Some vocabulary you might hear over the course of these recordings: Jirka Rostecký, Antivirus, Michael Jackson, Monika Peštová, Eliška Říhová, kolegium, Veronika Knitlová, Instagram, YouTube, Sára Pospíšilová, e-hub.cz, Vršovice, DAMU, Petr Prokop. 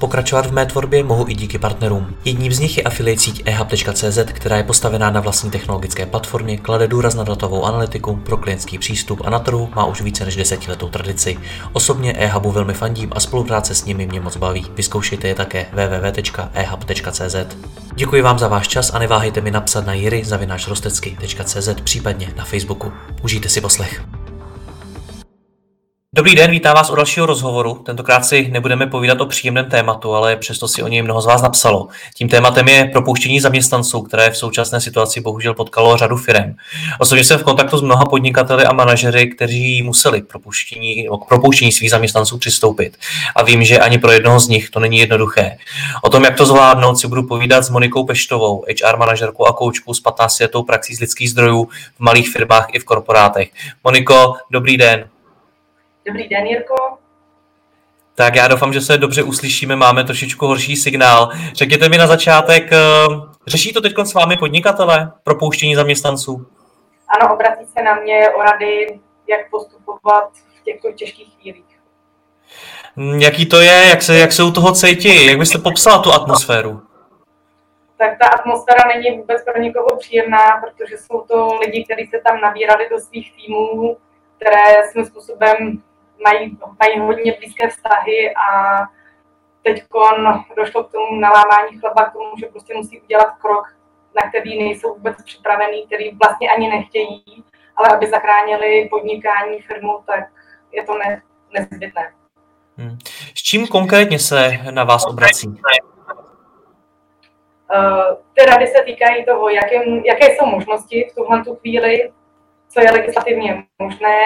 Pokračovat v mé tvorbě mohu i díky partnerům. Jedním z nich je affiliate síť e-hub.cz, která je postavená na vlastní technologické platformě, klade důraz na datovou analytiku, pro klientský přístup a na trhu má už více než desetiletou tradici. Osobně e-hubu velmi fandím a spolupráce s nimi mě moc baví. Vyzkoušejte je také www.e-hub.cz. Děkuji vám za váš čas a neváhejte mi napsat na jiry@rostecky.cz, případně na Facebooku. Užijte si poslech. Dobrý den, vítám vás u dalšího rozhovoru. Tentokrát si nebudeme povídat o příjemném tématu, ale přesto si o něj mnoho z vás napsalo. Tím tématem je propouštění zaměstnanců, které v současné situaci bohužel potkalo řadu firem. Osobně jsem v kontaktu s mnoha podnikateli a manažery, kteří museli k propouštění svých zaměstnanců přistoupit. A vím, že ani pro jednoho z nich to není jednoduché. O tom, jak to zvládnout, si budu povídat s Monikou Peštovou, HR manažerkou a koučkou s 15 letou praxí z lidských zdrojů v malých firmách i v korporátech. Moniko, dobrý den. Dobrý den, Jirko. Tak já doufám, že se dobře uslyšíme, máme trošičku horší signál. Řekněte mi na začátek, řeší to teď s vámi podnikatele, propouštění zaměstnanců? Ano, obrací se na mě o rady, jak postupovat v těchto těžkých chvílích. Jaký to je, jak se u toho cítí, jak byste popsala tu atmosféru? Tak ta atmosféra není vůbec pro nikoho příjemná, protože jsou to lidi, kteří se tam nabírali do svých týmů, které svým způsobem mají hodně blízké vztahy a teď došlo k tomu nalámání chleba, k tomu, že prostě musí udělat krok, na který nejsou vůbec připravený, který vlastně ani nechtějí, ale aby zachránili podnikání firmu, tak je to nezbytné. S čím konkrétně se na vás obrací? Ty rady se týkají toho, jaké jsou možnosti v tuhle tu chvíli, co je legislativně možné,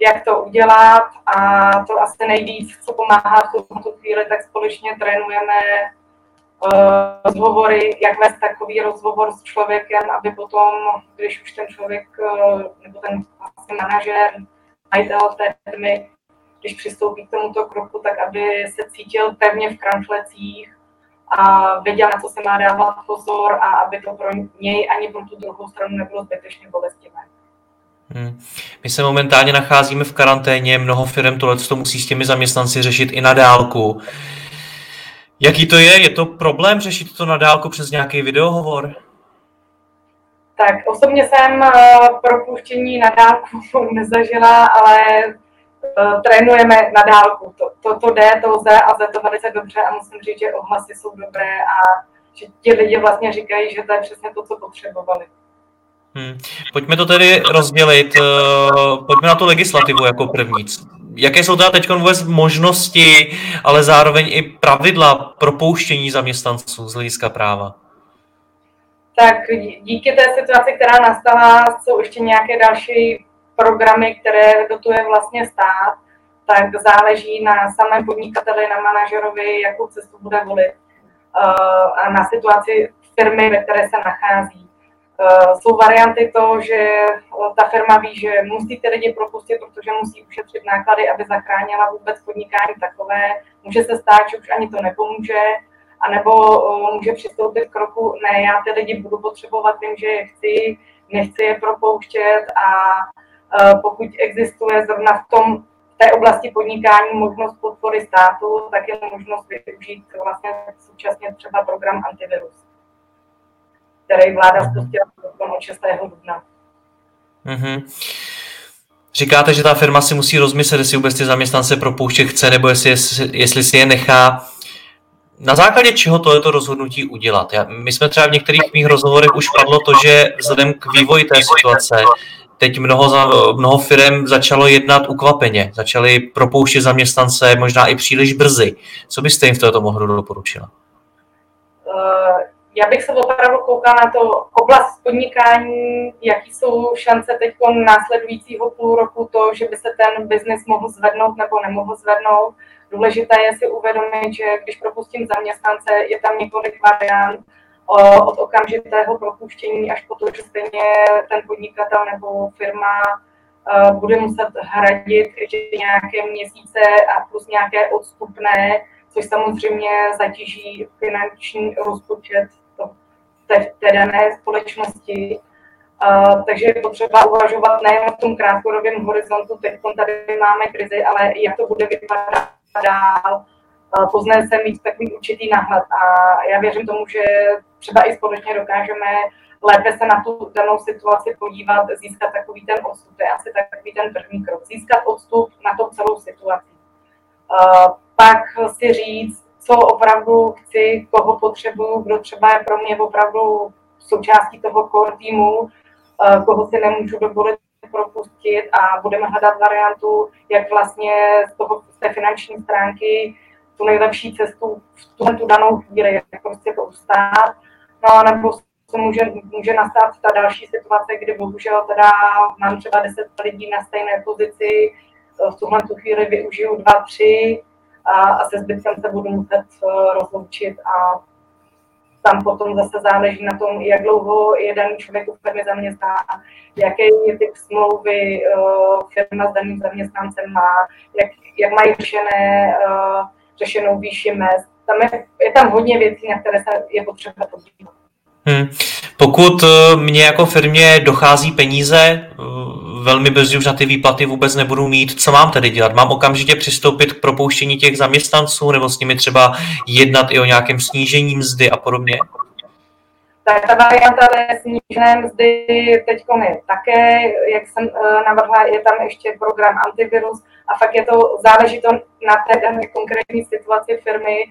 jak to udělat a to asi nejvíc, co pomáhá v tomto chvíli, tak společně trénujeme rozhovory, jak vést takový rozhovor s člověkem, aby potom, když už ten člověk nebo ten manažer, majitel té firmy, když přistoupí k tomuto kroku, tak aby se cítil pevně v kramflecích a věděl, na co se má dávat pozor a aby to pro něj ani pro tu druhou stranu nebylo zbytečně bolestivé. My se momentálně nacházíme v karanténě, mnoho firem tohleto musí s těmi zaměstnanci řešit i na dálku. Jaký to je? Je to problém řešit to na dálku přes nějaký videohovor? Tak osobně jsem propuštění na dálku nezažila, ale trénujeme na dálku. To jde, to lze a lze to velice dobře a musím říct, že ohlasy jsou dobré a že ti lidi vlastně říkají, že to je přesně to, co potřebovali. Pojďme to tedy rozdělit, pojďme na tu legislativu jako první. Jaké jsou teda teď vůbec možnosti, ale zároveň i pravidla propouštění zaměstnanců z hlediska práva? Tak díky té situaci, která nastala, jsou ještě nějaké další programy, které dotuje vlastně stát, tak záleží na samém podnikateli, na manažerovi, jakou cestu bude volit a na situaci firmy, ve které se nachází. Jsou varianty to, že ta firma ví, že musí ty lidi propustit, protože musí ušetřit náklady, aby zachránila vůbec podnikání takové. Může se stát, že už ani to nepomůže, anebo může přistoupit k kroku, ne, já ty lidi budu potřebovat, vím, že je chci, nechci je propouštět a pokud existuje zrovna v té oblasti podnikání možnost podpory státu, tak je možnost využít vlastně současně třeba program Antivirus, který vláda spustila od 6. dubna. Mm-hmm. Říkáte, že ta firma si musí rozmyslet, jestli vůbec ty zaměstnance propouštět chce, nebo jestli si je nechá. Na základě čeho tohleto rozhodnutí udělat? My jsme třeba v některých mých rozhovorech už padlo to, že vzhledem k vývoji té situace teď mnoho firem začalo jednat ukvapeně. Začaly propouštět zaměstnance možná i příliš brzy. Co byste jim v této ohledu doporučila? Já bych se opravdu koukala na to oblast podnikání, jaký jsou šance teď následujícího půl roku to, že by se ten biznis mohl zvednout nebo nemohl zvednout. Důležité je si uvědomit, že když propustím zaměstnance, je tam několik variant od okamžitého propuštění až po to, že stejně ten podnikatel nebo firma bude muset hradit ještě nějaké měsíce a plus nějaké odstupné, což samozřejmě zatíží finanční rozpočet té dané společnosti. Takže je potřeba uvažovat nejen v tom krátkodobém horizontu, teď tady máme krizi, ale jak to bude vypadat dál. Pozné se mít takový určitý náhled a já věřím tomu, že třeba i společně dokážeme lépe se na tu danou situaci podívat, získat takový ten odstup. To je asi takový ten první krok. Získat odstup na tu celou situaci. Pak si říct, co opravdu chci, koho potřebuju, kdo třeba je pro mě opravdu součástí toho core týmu, koho si nemůžu dovolit propustit a budeme hledat variantu, jak vlastně z té finanční stránky tu nejlepší cestu v tu danou chvíli, jak prostě to ustát. No a nebo se může nastat ta další situace, kdy bohužel teda mám třeba 10 lidí na stejné pozici, v tuhle tu chvíli využiju 2, 3 a se zbytkem se budu muset rozloučit a tam potom zase záleží na tom, jak dlouho je daný člověk u firmy zaměstnán, jaké je typ smlouvy firma s daným zaměstnancem má, jak mají řešenou výši mezd. Je tam hodně věcí, na které se je potřeba podívat. Pokud mě jako firmě dochází peníze, velmi brzy už na ty výplaty vůbec nebudu mít, co mám tedy dělat? Mám okamžitě přistoupit k propouštění těch zaměstnanců nebo s nimi třeba jednat i o nějakém snížení mzdy a podobně? Tak ta varianta snížené mzdy teď je také, jak jsem navrhla, je tam ještě program Antivirus a fakt je to záleží to na té konkrétní situaci firmy.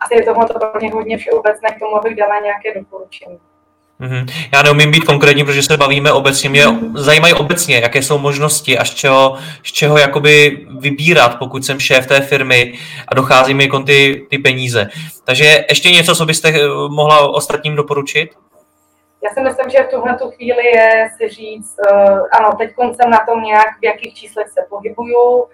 Asi je tohle pro mě hodně všeobecné, k tomu bych dala nějaké doporučení. Já neumím být konkrétní, protože se bavíme obecně. Mě zajímají obecně, jaké jsou možnosti a z čeho jakoby vybírat, pokud jsem šéf té firmy a dochází mi ty peníze. Takže ještě něco, co byste mohla ostatním doporučit? Já si myslím, že v tuhle chvíli je si říct, ano, teď jsem na tom nějak, v jakých číslech se pohybuju,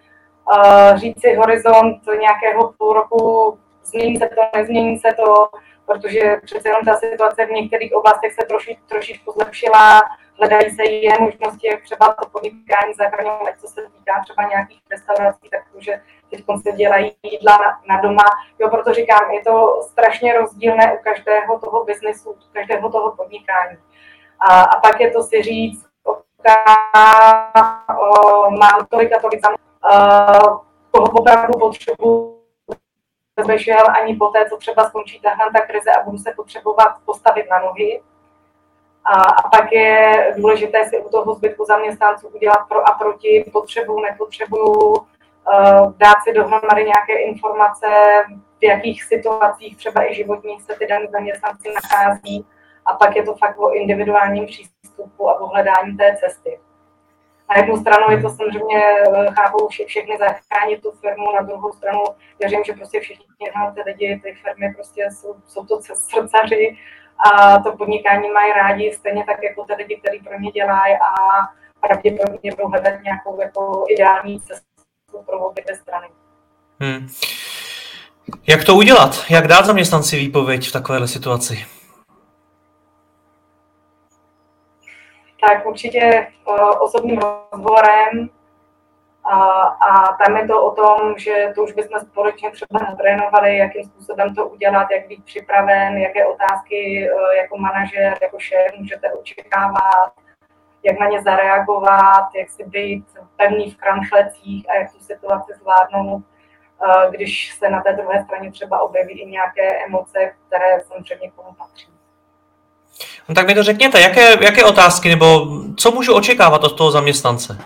říct si horizont nějakého půl roku, změní se to, nezmění se to, protože přece jenom ta situace v některých oblastech se trošičku zlepšila, hledají se jiné možnosti, jak třeba to podnikání zachraňovat, co se týká třeba nějakých restaurací, takže teď se dělají jídla na doma. Jo, proto říkám, je to strašně rozdílné u každého toho biznesu, u každého toho podnikání. A pak je to si říct, mám tolik a tolik, koho opravdu potřebuji, nežel ani poté, co třeba skončí ta krize a budu se potřebovat postavit na nohy. A pak je důležité si u toho zbytku zaměstnanců udělat pro a proti, potřebuju, nepotřebuju, dát si dohromady nějaké informace, v jakých situacích třeba i životních se ty daní zaměstnanci nachází. A pak je to fakt o individuálním přístupu a o hledání té cesty. Na jednu stranu je to samozřejmě, chápu všechny zachránit tu firmu, na druhou stranu věřím, že prostě všichni ty lidi, ty firmy prostě jsou to srdcaři a to podnikání mají rádi, stejně tak jako ty lidi, kteří pro ně dělají a pravděpodobně budou hledat nějakou jako ideální cestu pro obě té strany. Jak to udělat? Jak dát zaměstnanci výpověď v takovéhle situaci? Tak určitě osobním rozhovorem a tam je to o tom, že to už bychom společně třeba natrénovali, jakým způsobem to udělat, jak být připraven, jaké otázky jako manažer, jako šéf můžete očekávat, jak na ně zareagovat, jak si být pevný v kramflecích a jak tu situaci zvládnout, když se na té druhé straně třeba objeví i nějaké emoce, které samozřejmě k tomu patří. No tak mi to řekněte, jaké otázky nebo co můžu očekávat od toho zaměstnance?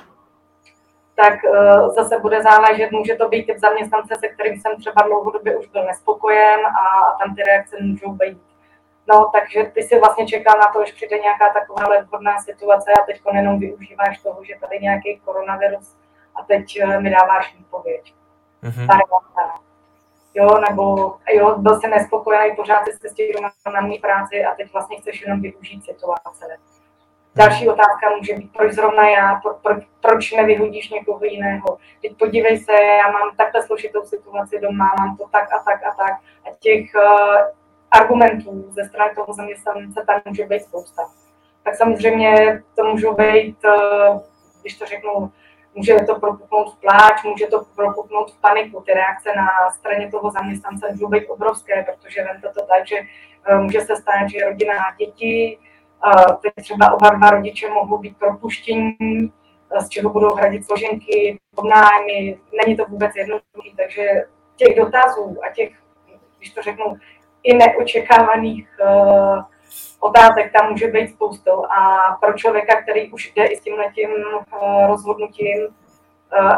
Tak zase bude záležet, může to být typ zaměstnance, se kterým jsem třeba dlouhodobě už byl nespokojen a tam ty reakce můžou být. No takže ty si vlastně čekal na to, že přijde nějaká taková vhodná situace a teď jenom využíváš toho, že tady nějaký koronavirus a teď mi dáváš výpověď. Jo, byl jsem nespokojený, pořád se stěžoval na mý práci a teď vlastně chceš jenom využít situace. Další otázka může být, proč zrovna já, proč nevyhodíš někoho jiného. Teď podívej se, já mám takhle složitou situaci doma, mám to tak a tak a tak. A těch argumentů ze strany toho zaměstnance tam může být spousta. Tak samozřejmě to můžou být když to řeknu, může to propuknout v pláč, může to propuknout v paniku. Ty reakce na straně toho zaměstnance můžou být obrovské, protože vemte to tak, že může se stát, že rodina a děti, třeba oba dva rodiče mohou být propuštění, z čeho budou hradit složenky, obnájmy, není to vůbec jednoduché, takže těch dotazů a těch, když to řeknu, i neočekávaných otázek tam může být spoustou a pro člověka, který už jde i s tímhletím rozhodnutím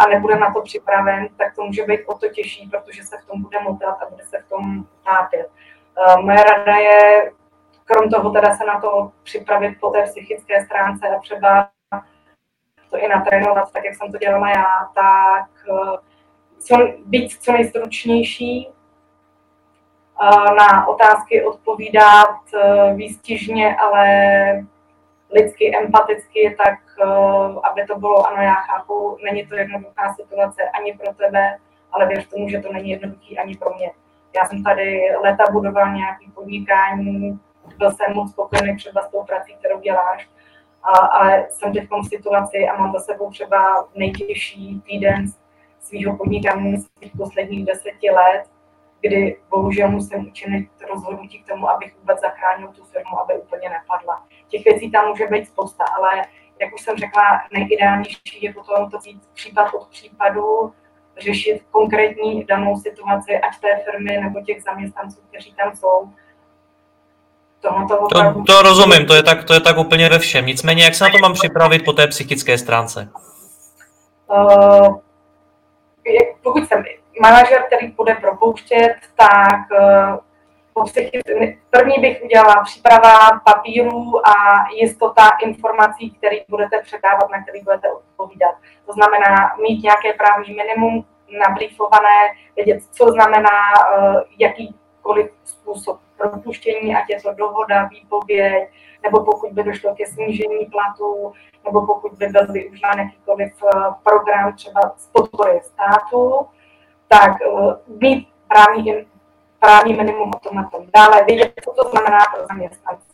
a nebude na to připraven, tak to může být o to těžší, protože se v tom bude motat a bude se v tom tápět. Moje rada je, krom toho teda se na to připravit po té psychické stránce a třeba to i natrénovat, tak jak jsem to dělala já, tak být co nejstručnější, na otázky odpovídat výstižně, ale lidsky, empaticky, tak aby to bylo, ano, já chápu, není to jednoduchá situace ani pro tebe, ale věř tomu, že to není jednoduchý ani pro mě. Já jsem tady léta budovala nějaký podnikání, byl jsem moc spokojený třeba s tou prací, kterou děláš, ale jsem teď v situaci a mám za sebou třeba nejtěžší týden svého podnikání z těch posledních 10 let, kdy bohužel musím učinit rozhodnutí k tomu, abych vůbec zachránil tu firmu, aby úplně nepadla. Těch věcí tam může být spousta, ale jak už jsem řekla, nejideálnější je potom to být případ od případu, řešit konkrétní danou situaci, ať té firmy nebo těch zaměstnanců, kteří tam jsou. To rozumím, to je tak úplně ve všem. Nicméně, jak se na to mám připravit po té psychické stránce? Pokud jsem manažer, který bude propouštět, tak první bych udělala příprava papírů a jistota informací, které budete předávat, na které budete odpovídat. To znamená mít nějaké právní minimum nabrýfované, vědět, co znamená, jakýkoliv způsob propuštění, ať je to dohoda, výpověď, nebo pokud by došlo ke snížení platů, nebo pokud by byl využíván jakýkoliv program třeba z podpory státu, tak mít právní minimum o tom na tom. Dále vědět, co to znamená pro zaměstnance.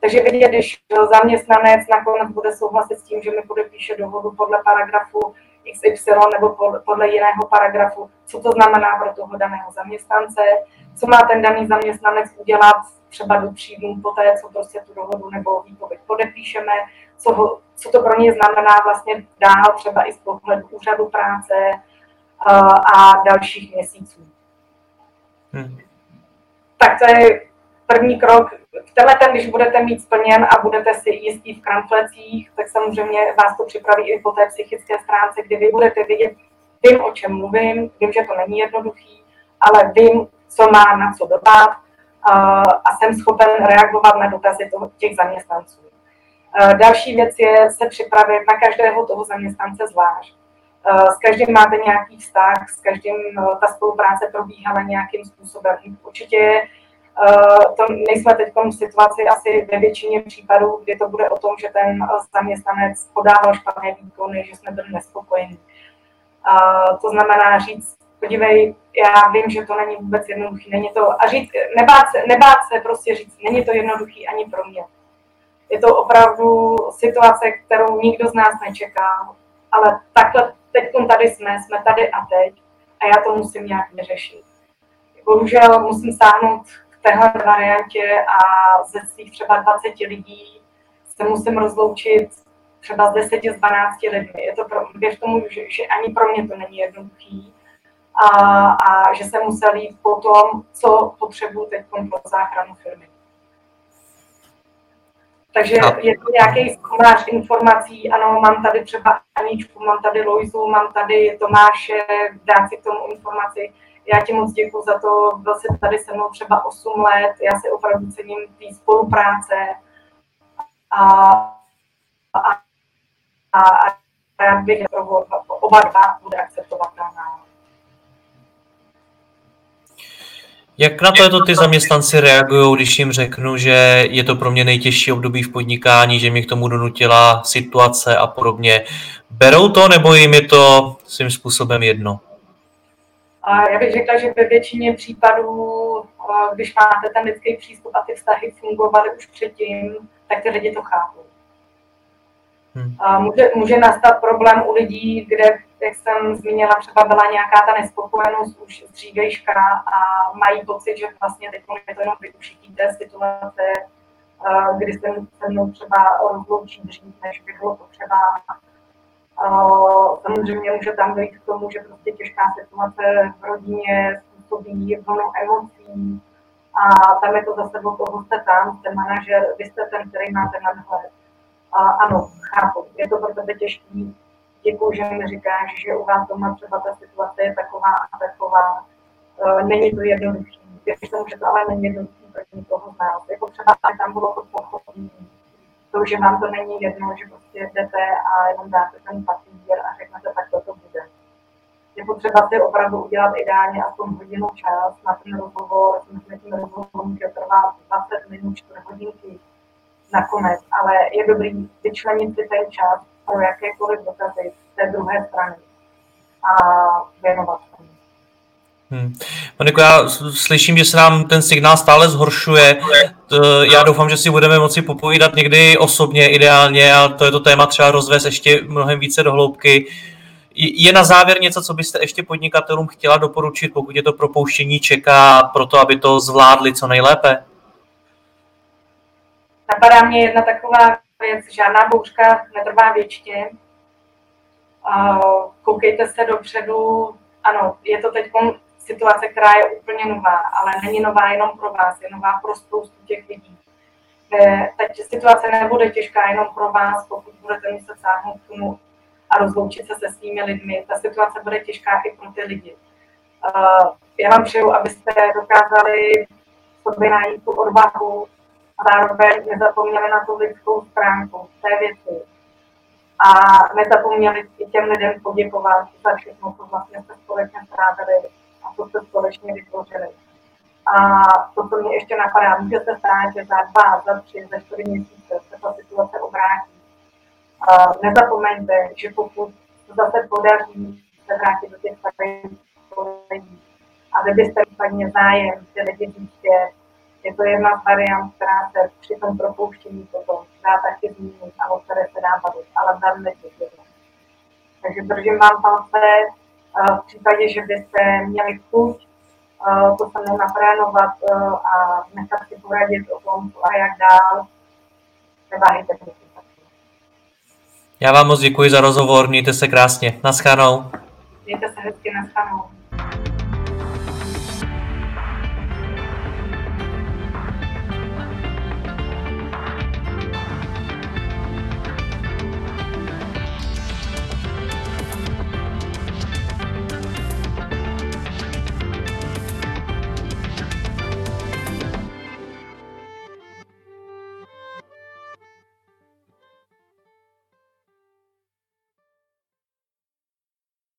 Takže vědět, když zaměstnanec nakonec bude souhlasit s tím, že mi podepíše dohodu podle paragrafu XY nebo podle jiného paragrafu, co to znamená pro toho daného zaměstnance, co má ten daný zaměstnanec udělat třeba do 3 dnů poté, co prostě tu dohodu nebo výpověď podepíšeme, co to pro ně znamená vlastně dál třeba i z pohledu úřadu práce a dalších měsíců. Tak to je první krok. Tenhle ten, když budete mít splněn a budete si jistí v kramflecích, tak samozřejmě vás to připraví i po té psychické stránce, kdy vy budete vidět, vím, o čem mluvím, vím, že to není jednoduchý, ale vím, co má na co dodat a jsem schopen reagovat na dotazy těch zaměstnanců. Další věc je se připravit na každého toho zaměstnance zvlášť. S každým máte nějaký vztah, s každým ta spolupráce probíhala nějakým způsobem. Určitě to nejsme teď v situaci asi ve většině případů, kdy to bude o tom, že ten zaměstnanec podával špatné výkony, že jsme byli nespokojení. To znamená říct, podívej, já vím, že to není vůbec jednoduchý, není to, a říct, nebát se prostě říct, není to jednoduchý ani pro mě. Je to opravdu situace, kterou nikdo z nás nečeká, ale takhle teď tady jsme tady a teď a já to musím nějak vyřešit. Bohužel musím sáhnout k téhle variantě a ze svých třeba 20 lidí se musím rozloučit třeba z 10, z 12 lidmi. Je to věř tomu, že ani pro mě to není jednoduchý a že jsem musel jít po tom, co potřebuji teď pro záchranu firmy. Takže je to nějaký sklář informací, ano, mám tady třeba Aničku, mám tady Lojzu, mám tady Tomáše, dát si k tomu informaci. Já ti moc děkuju za to, byl jsi tady se mnou třeba 8 let, já si opravdu cením té spolupráce a rád bych toho oba dva bude akceptovatelná. Jak na to je to ty zaměstnanci reagují, když jim řeknu, že je to pro mě nejtěžší období v podnikání, že mě k tomu donutila situace a podobně? Berou to, nebo jim je to svým způsobem jedno? Já bych řekla, že ve většině případů, když máte ten lidský přístup a ty vztahy fungovaly už předtím, tak ty lidi to chápou. A může nastat problém u lidí, kde, jak jsem zmínila, třeba byla nějaká ta nespokojenost už z dřívejška a mají pocit, že vlastně teď je to jenom využití té situace, kdy se mnou třeba rozloučí dřív, než by bylo potřeba. Samozřejmě může tam dojít k tomu, že prostě těžká situace v rodině způsobí vlnu emocí a tam je to zase o toho, jste tam, jste manažer, vy jste ten, který máte nadhled. Ano, chápu, je to pro tebe těžký. Děkuji, že mi říkáš, že u vás doma třeba ta situace je taková a taková. Není to jednoduchý, když tomu, že to ale není jednoduchý pro nikoho z nás. Jako třeba tam bylo to pochopení, to, že vám to není jedno, že prostě jdete a jenom dáte ten papír a řeknete, tak to bude. Je potřeba si opravdu udělat ideálně aspoň hodinu čas na ten rozhovor, s tím rozhovorem, který trvá 20 minut, 4 hodinky. Nakonec, ale je dobrý vyčlenit si ten čas pro jakékoliv dotazy z té druhé strany a věnovat se. Moniko, já slyším, že se nám ten signál stále zhoršuje. Já doufám, že si budeme moci popovídat někdy osobně ideálně a to je to téma třeba rozvést ještě mnohem více do hloubky. Je na závěr něco, co byste ještě podnikatelům chtěla doporučit, pokud je to propouštění čeká pro to, aby to zvládli co nejlépe? Napadá mě jedna taková věc, žádná bouřka netrvá věčně. Koukejte se dopředu. Ano, je to teď situace, která je úplně nová, ale není nová jenom pro vás, je nová pro spoustu těch lidí. Takže situace nebude těžká jenom pro vás, pokud budete muset sáhnout k tomu a rozloučit se se svými lidmi. Ta situace bude těžká i pro ty lidi. Já vám přeju, abyste dokázali sobě najít tu odvahu, a zároveň nezapomněli na tu lidskou stránku té věci a nezapomněli i těm lidem poděkovat za všechno, co vlastně se společně strávili a co se společně vytvořili. A to, co mě ještě napadá, může se stát, že za 2, za 3, za 4 měsíce se ta situace obrátí. A nezapomeňte, že pokud zase podaří se vrátit do těch starých lidí a vy byste případně zájem, že lidi dítě, je to jedna variant, která se při tom propouštění potom dá taky zmínit a o které se dá bavit, ale velmi těžké. Takže držím vám palce v případě, že byste měli chuť to se mnou naprénovat a nechat si poradit o tom a jak dál, neváhejte prosím. Já vám moc děkuji za rozhovor, mějte se krásně, naschánou. Mějte se hezky, naschánou.